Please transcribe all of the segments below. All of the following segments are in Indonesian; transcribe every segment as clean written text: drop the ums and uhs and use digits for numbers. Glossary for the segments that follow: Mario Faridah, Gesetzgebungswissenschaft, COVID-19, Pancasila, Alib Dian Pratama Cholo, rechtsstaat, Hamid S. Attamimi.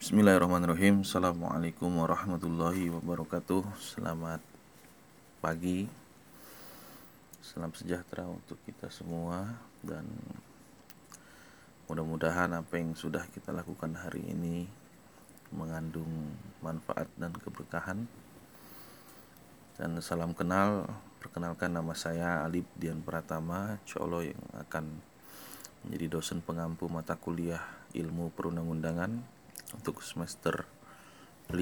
Bismillahirrahmanirrahim. Assalamualaikum warahmatullahi wabarakatuh. Selamat pagi. Salam sejahtera untuk kita semua. Dan mudah-mudahan apa yang sudah kita lakukan hari ini mengandung manfaat dan keberkahan. Dan salam kenal. Perkenalkan, nama saya Alib Dian Pratama Cholo yang akan menjadi dosen pengampu mata kuliah Ilmu Perundang-undangan untuk semester 5.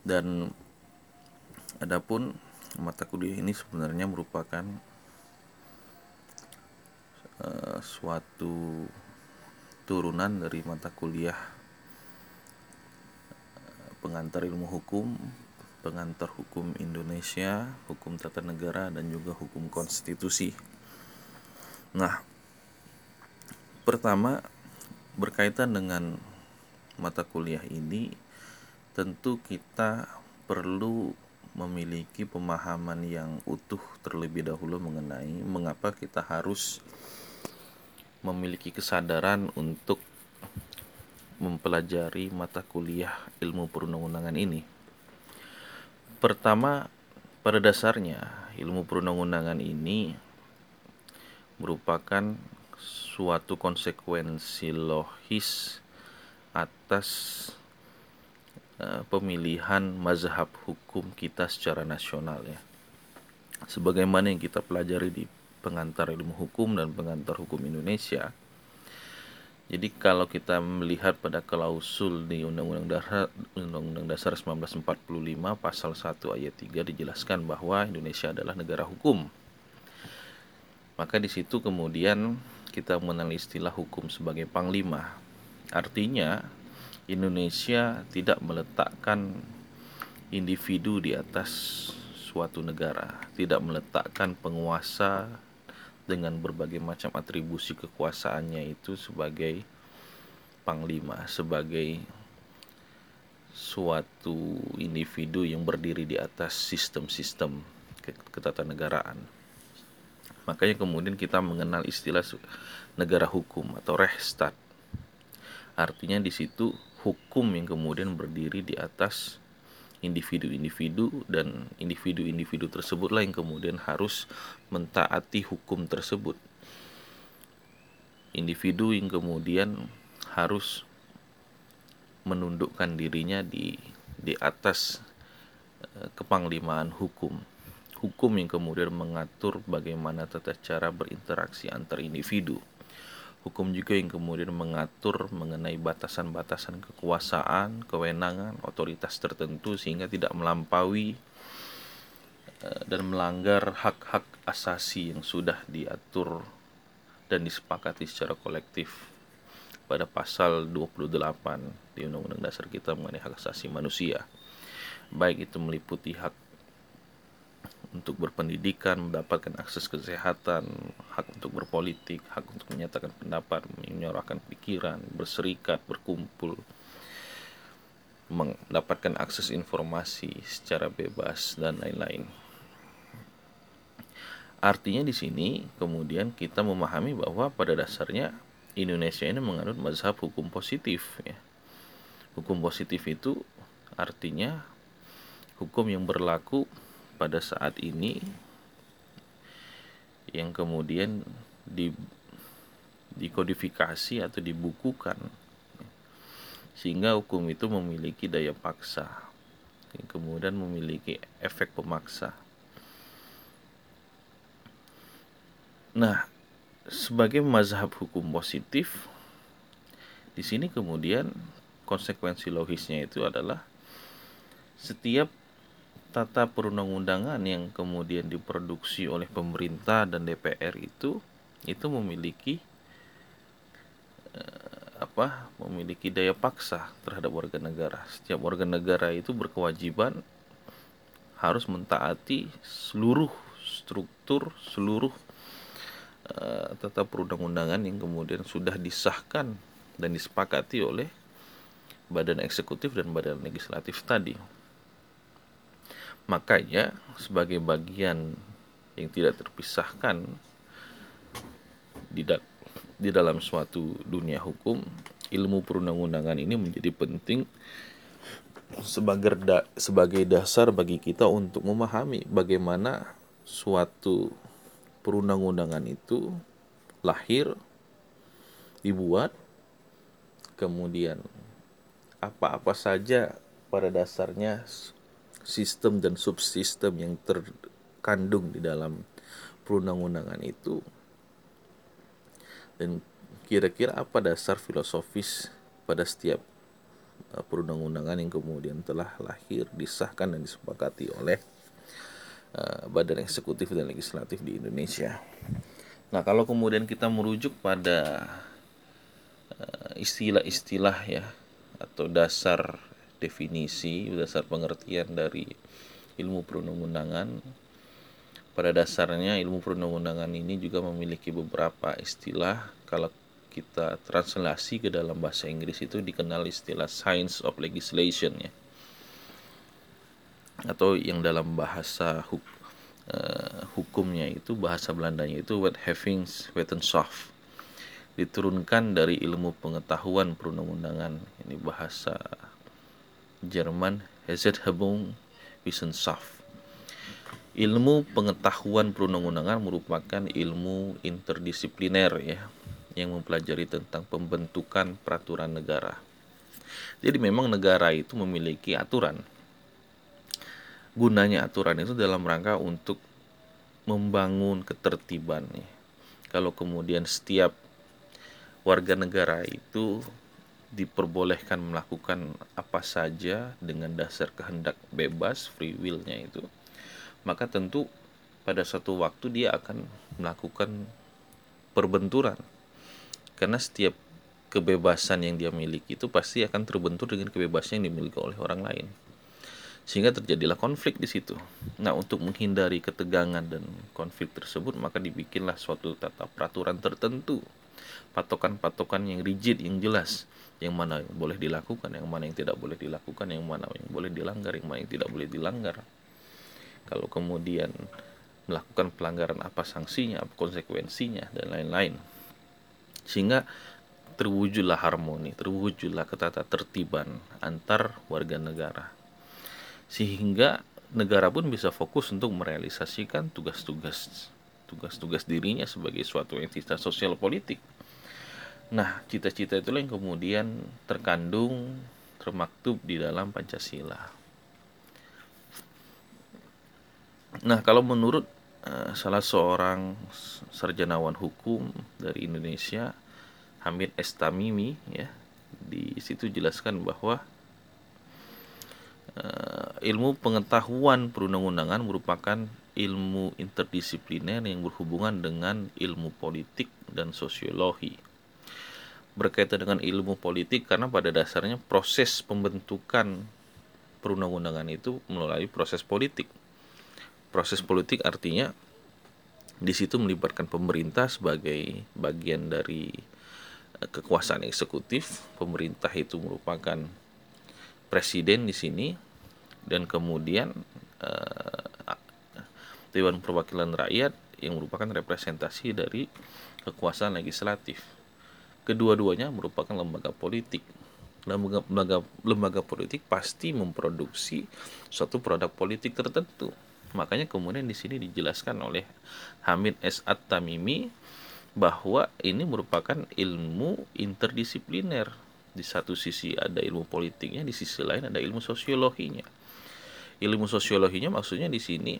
Dan adapun mata kuliah ini sebenarnya merupakan suatu turunan dari mata kuliah pengantar ilmu hukum, pengantar hukum Indonesia, hukum tata negara, dan juga hukum konstitusi. Nah, pertama, berkaitan dengan mata kuliah ini, tentu kita perlu memiliki pemahaman yang utuh terlebih dahulu mengenai mengapa kita harus memiliki kesadaran untuk mempelajari mata kuliah ilmu perundang-undangan ini. Pertama, pada dasarnya ilmu perundang-undangan ini merupakan suatu konsekuensi logis atas pemilihan mazhab hukum kita secara nasional, ya. Sebagaimana yang kita pelajari di pengantar ilmu hukum dan pengantar hukum Indonesia. Jadi kalau kita melihat pada klausul di Undang-Undang Dasar 1945 pasal 1 ayat 3 dijelaskan bahwa Indonesia adalah negara hukum. Maka di situ kemudian kita mengenal istilah hukum sebagai panglima. Artinya, Indonesia tidak meletakkan individu di atas suatu negara, tidak meletakkan penguasa dengan berbagai macam atribusi kekuasaannya itu sebagai panglima, sebagai suatu individu yang berdiri di atas sistem-sistem ketatanegaraan. Makanya kemudian kita mengenal istilah negara hukum atau rechtsstaat. Artinya di situ hukum yang kemudian berdiri di atas individu-individu, dan individu-individu tersebutlah yang kemudian harus mentaati hukum tersebut. Individu yang kemudian harus menundukkan dirinya di atas kepanglimaan hukum. Hukum yang kemudian mengatur bagaimana tata cara berinteraksi antar individu. Hukum juga yang kemudian mengatur mengenai batasan-batasan kekuasaan, kewenangan, otoritas tertentu sehingga tidak melampaui dan melanggar hak-hak asasi yang sudah diatur dan disepakati secara kolektif pada pasal 28 di Undang-Undang Dasar kita mengenai hak asasi manusia. Baik itu meliputi hak untuk berpendidikan, mendapatkan akses kesehatan, hak untuk berpolitik, hak untuk menyatakan pendapat, menyuarakan pikiran, berserikat, berkumpul, mendapatkan akses informasi secara bebas, dan lain-lain. Artinya di sini kemudian kita memahami bahwa pada dasarnya Indonesia ini menganut mazhab hukum positif, ya. Hukum positif itu artinya hukum yang berlaku pada saat ini yang kemudian dikodifikasi atau dibukukan sehingga hukum itu memiliki daya paksa yang kemudian memiliki efek pemaksa. Nah, sebagai mazhab hukum positif, di sini kemudian konsekuensi logisnya itu adalah setiap tata perundang-undangan yang kemudian diproduksi oleh pemerintah dan DPR itu memiliki memiliki daya paksa terhadap warga negara. Setiap warga negara itu berkewajiban harus mentaati seluruh struktur, seluruh tata perundang-undangan yang kemudian sudah disahkan dan disepakati oleh badan eksekutif dan badan legislatif tadi. Makanya sebagai bagian yang tidak terpisahkan di dalam suatu dunia hukum, ilmu perundang-undangan ini menjadi penting sebagai dasar bagi kita untuk memahami bagaimana suatu perundang-undangan itu lahir, dibuat, kemudian apa-apa saja pada dasarnya sistem dan subsistem yang terkandung di dalam perundang-undangan itu, dan kira-kira apa dasar filosofis pada setiap perundang-undangan yang kemudian telah lahir, disahkan dan disepakati oleh badan eksekutif dan legislatif di Indonesia. Nah, kalau kemudian kita merujuk pada istilah-istilah ya, atau dasar definisi, dasar pengertian dari ilmu perundang-undangan, pada dasarnya ilmu perundang-undangan ini juga memiliki beberapa istilah. Kalau kita translasi ke dalam bahasa Inggris itu dikenal istilah science of legislation ya, atau yang dalam bahasa hukumnya itu, bahasa Belandanya itu Wetenschaft, diturunkan dari ilmu pengetahuan perundang-undangan. Ini bahasa Jerman, Gesetzgebungswissenschaft. Ilmu pengetahuan perundang-undangan merupakan ilmu interdisipliner ya, yang mempelajari tentang pembentukan peraturan negara. Jadi memang negara itu memiliki aturan. Gunanya aturan itu dalam rangka untuk membangun ketertiban. Kalau kemudian setiap warga negara itu diperbolehkan melakukan apa saja dengan dasar kehendak bebas, free will-nya itu, maka tentu pada suatu waktu dia akan melakukan perbenturan. Karena setiap kebebasan yang dia miliki itu pasti akan terbentur dengan kebebasan yang dimiliki oleh orang lain, sehingga terjadilah konflik di situ. Nah, untuk menghindari ketegangan dan konflik tersebut, maka dibikinlah suatu tata peraturan tertentu, patokan-patokan yang rigid, yang jelas, yang mana yang boleh dilakukan, yang mana yang tidak boleh dilakukan, yang mana yang boleh dilanggar, yang mana yang tidak boleh dilanggar. Kalau kemudian melakukan pelanggaran, apa sanksinya, apa konsekuensinya, dan lain-lain. Sehingga terwujudlah harmoni, terwujudlah ketatatertiban antar warga negara, sehingga negara pun bisa fokus untuk merealisasikan tugas-tugas dirinya sebagai suatu entitas sosial politik. Nah, cita-cita itulah yang kemudian terkandung, termaktub di dalam Pancasila. Nah, kalau menurut salah seorang sarjanawan hukum dari Indonesia, Hamid S. Attamimi ya, di situ jelaskan bahwa ilmu pengetahuan perundang-undangan merupakan ilmu interdisipliner yang berhubungan dengan ilmu politik dan sosiologi. Berkaitan dengan ilmu politik karena pada dasarnya proses pembentukan perundang-undangan itu melalui proses politik. Proses politik artinya di situ melibatkan pemerintah sebagai bagian dari kekuasaan eksekutif. Pemerintah itu merupakan presiden di sini, dan kemudian Dewan Perwakilan Rakyat yang merupakan representasi dari kekuasaan legislatif. Kedua-duanya merupakan lembaga politik. Lembaga politik pasti memproduksi suatu produk politik tertentu. Makanya kemudian di sini dijelaskan oleh Hamid S. Attamimi bahwa ini merupakan ilmu interdisipliner. Di satu sisi ada ilmu politiknya, di sisi lain ada ilmu sosiologinya. Ilmu sosiologinya maksudnya di sini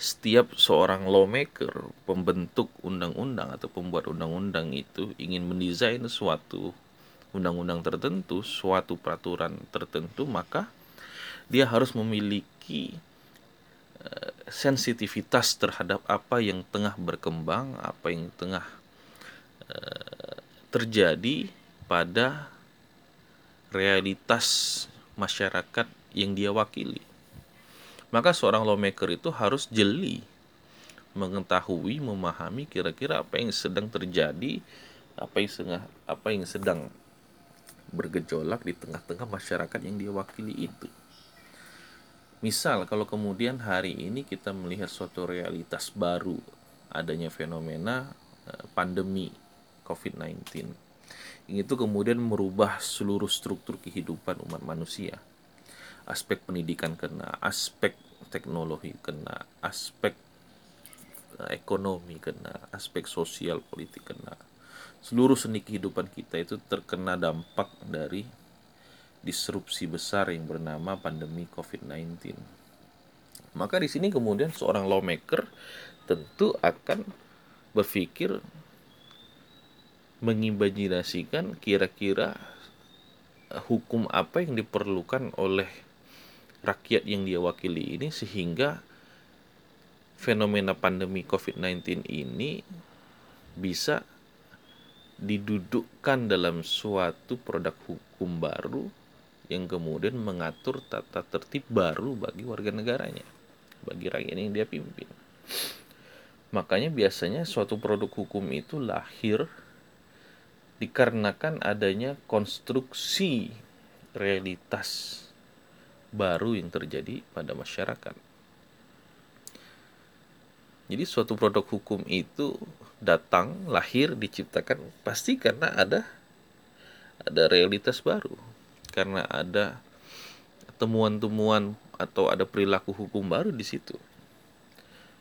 setiap seorang lawmaker, pembentuk undang-undang atau pembuat undang-undang itu ingin mendesain suatu undang-undang tertentu, suatu peraturan tertentu, maka dia harus memiliki sensitivitas terhadap apa yang tengah berkembang, apa yang tengah terjadi pada realitas masyarakat yang dia wakili. Maka seorang lawmaker itu harus jeli mengetahui, memahami kira-kira apa yang sedang terjadi, apa yang sedang bergejolak di tengah-tengah masyarakat yang dia wakili itu. Misal kalau kemudian hari ini kita melihat suatu realitas baru, adanya fenomena pandemi COVID-19. itu kemudian merubah seluruh struktur kehidupan umat manusia. Aspek pendidikan kena, aspek teknologi kena, aspek ekonomi kena, aspek sosial politik kena. Seluruh seni kehidupan kita itu terkena dampak dari disrupsi besar yang bernama pandemi COVID-19. Maka di sini kemudian seorang lawmaker tentu akan berpikir, mengimajinasikan kira-kira hukum apa yang diperlukan oleh rakyat yang dia wakili ini sehingga fenomena pandemi COVID-19 ini bisa didudukkan dalam suatu produk hukum baru yang kemudian mengatur tata tertib baru bagi warga negaranya, bagi rakyat yang dia pimpin. Makanya biasanya suatu produk hukum itu lahir dikarenakan adanya konstruksi realitas baru yang terjadi pada masyarakat. Jadi suatu produk hukum itu datang, lahir, diciptakan pasti karena ada realitas baru, karena ada temuan-temuan atau ada perilaku hukum baru di situ.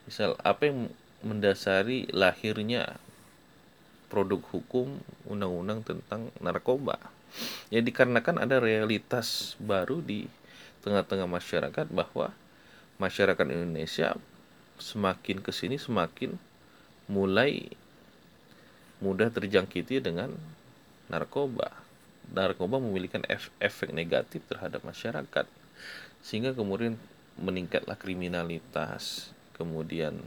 Misal apa yang mendasari lahirnya produk hukum undang-undang tentang narkoba, ya dikarenakan ada realitas baru di tengah-tengah masyarakat bahwa masyarakat Indonesia semakin kesini semakin mulai mudah terjangkiti dengan narkoba. Narkoba memiliki efek negatif terhadap masyarakat, sehingga kemudian meningkatlah kriminalitas, kemudian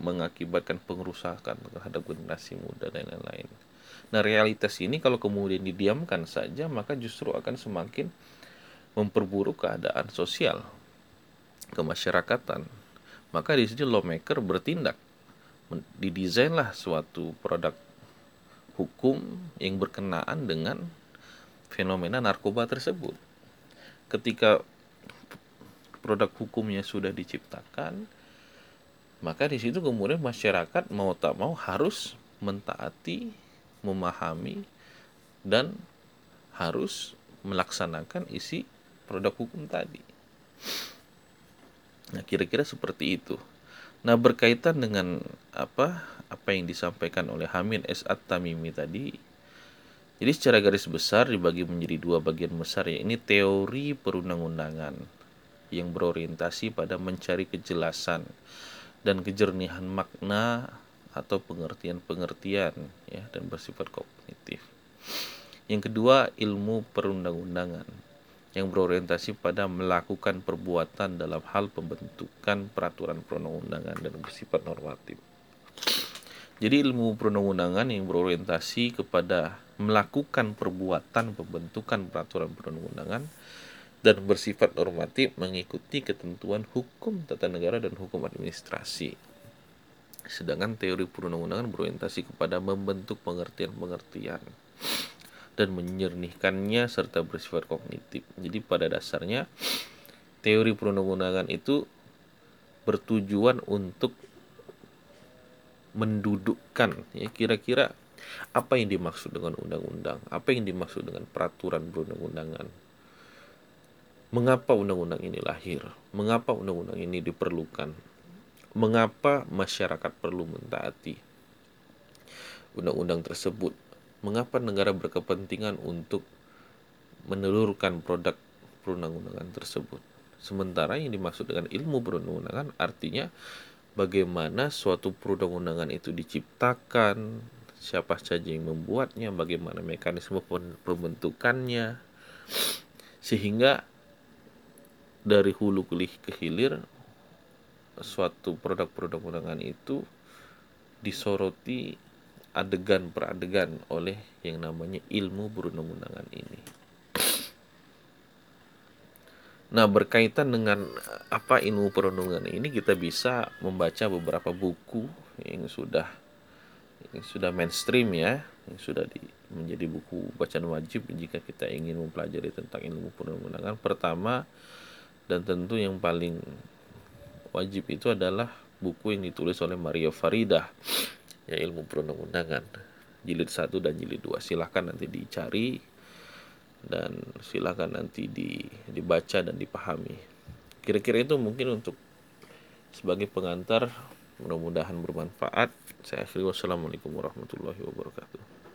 mengakibatkan pengerusakan terhadap generasi muda dan lain-lain. Nah, realitas ini kalau kemudian didiamkan saja, maka justru akan semakin memperburuk keadaan sosial kemasyarakatan. Maka di sini lawmaker bertindak, didesainlah suatu produk hukum yang berkenaan dengan fenomena narkoba tersebut. Ketika produk hukumnya sudah diciptakan, maka di situ kemudian masyarakat mau tak mau harus mentaati, memahami, dan harus melaksanakan isi produk hukum tadi. Nah, kira-kira seperti itu. Nah, berkaitan dengan apa yang disampaikan oleh Hamid S. Attamimi tadi. Jadi secara garis besar dibagi menjadi dua bagian besar, ya. Ini teori perundang-undangan yang berorientasi pada mencari kejelasan dan kejernihan makna atau pengertian-pengertian, ya, dan bersifat kognitif. Yang kedua, ilmu perundang-undangan yang berorientasi pada melakukan perbuatan dalam hal pembentukan peraturan perundang-undangan dan bersifat normatif. Jadi ilmu perundang-undangan yang berorientasi kepada melakukan perbuatan pembentukan peraturan perundang-undangan dan bersifat normatif mengikuti ketentuan hukum tata negara dan hukum administrasi. Sedangkan teori perundang-undangan berorientasi kepada membentuk pengertian-pengertian dan menyernihkannya serta bersifat kognitif. Jadi pada dasarnya teori perundang-undangan itu bertujuan untuk mendudukkan, ya, kira-kira apa yang dimaksud dengan undang-undang, apa yang dimaksud dengan peraturan perundang-undangan. Mengapa undang-undang ini lahir? Mengapa undang-undang ini diperlukan? Mengapa masyarakat perlu mentaati undang-undang tersebut? Mengapa negara berkepentingan untuk menelurkan produk perundang-undangan tersebut? Sementara yang dimaksud dengan ilmu perundang-undangan artinya bagaimana suatu perundang-undangan itu diciptakan, siapa saja yang membuatnya, bagaimana mekanisme pembentukannya, sehingga dari hulu ke hilir suatu produk perundang-undangan itu disoroti adegan per adegan oleh yang namanya ilmu perundang-undangan ini. Nah, berkaitan dengan apa ilmu perundang-undangan ini, kita bisa membaca beberapa buku yang sudah mainstream, ya, yang sudah menjadi buku bacaan wajib jika kita ingin mempelajari tentang ilmu perundang-undangan. Pertama dan tentu yang paling wajib itu adalah buku yang ditulis oleh Mario Faridah, ya, ilmu perundang-undangan. jilid 1 dan jilid 2. Silahkan nanti dicari dan silahkan nanti dibaca dan dipahami. Kira-kira itu mungkin untuk sebagai pengantar. Mudah-mudahan bermanfaat. Saya akhiri, wassalamualaikum warahmatullahi wabarakatuh.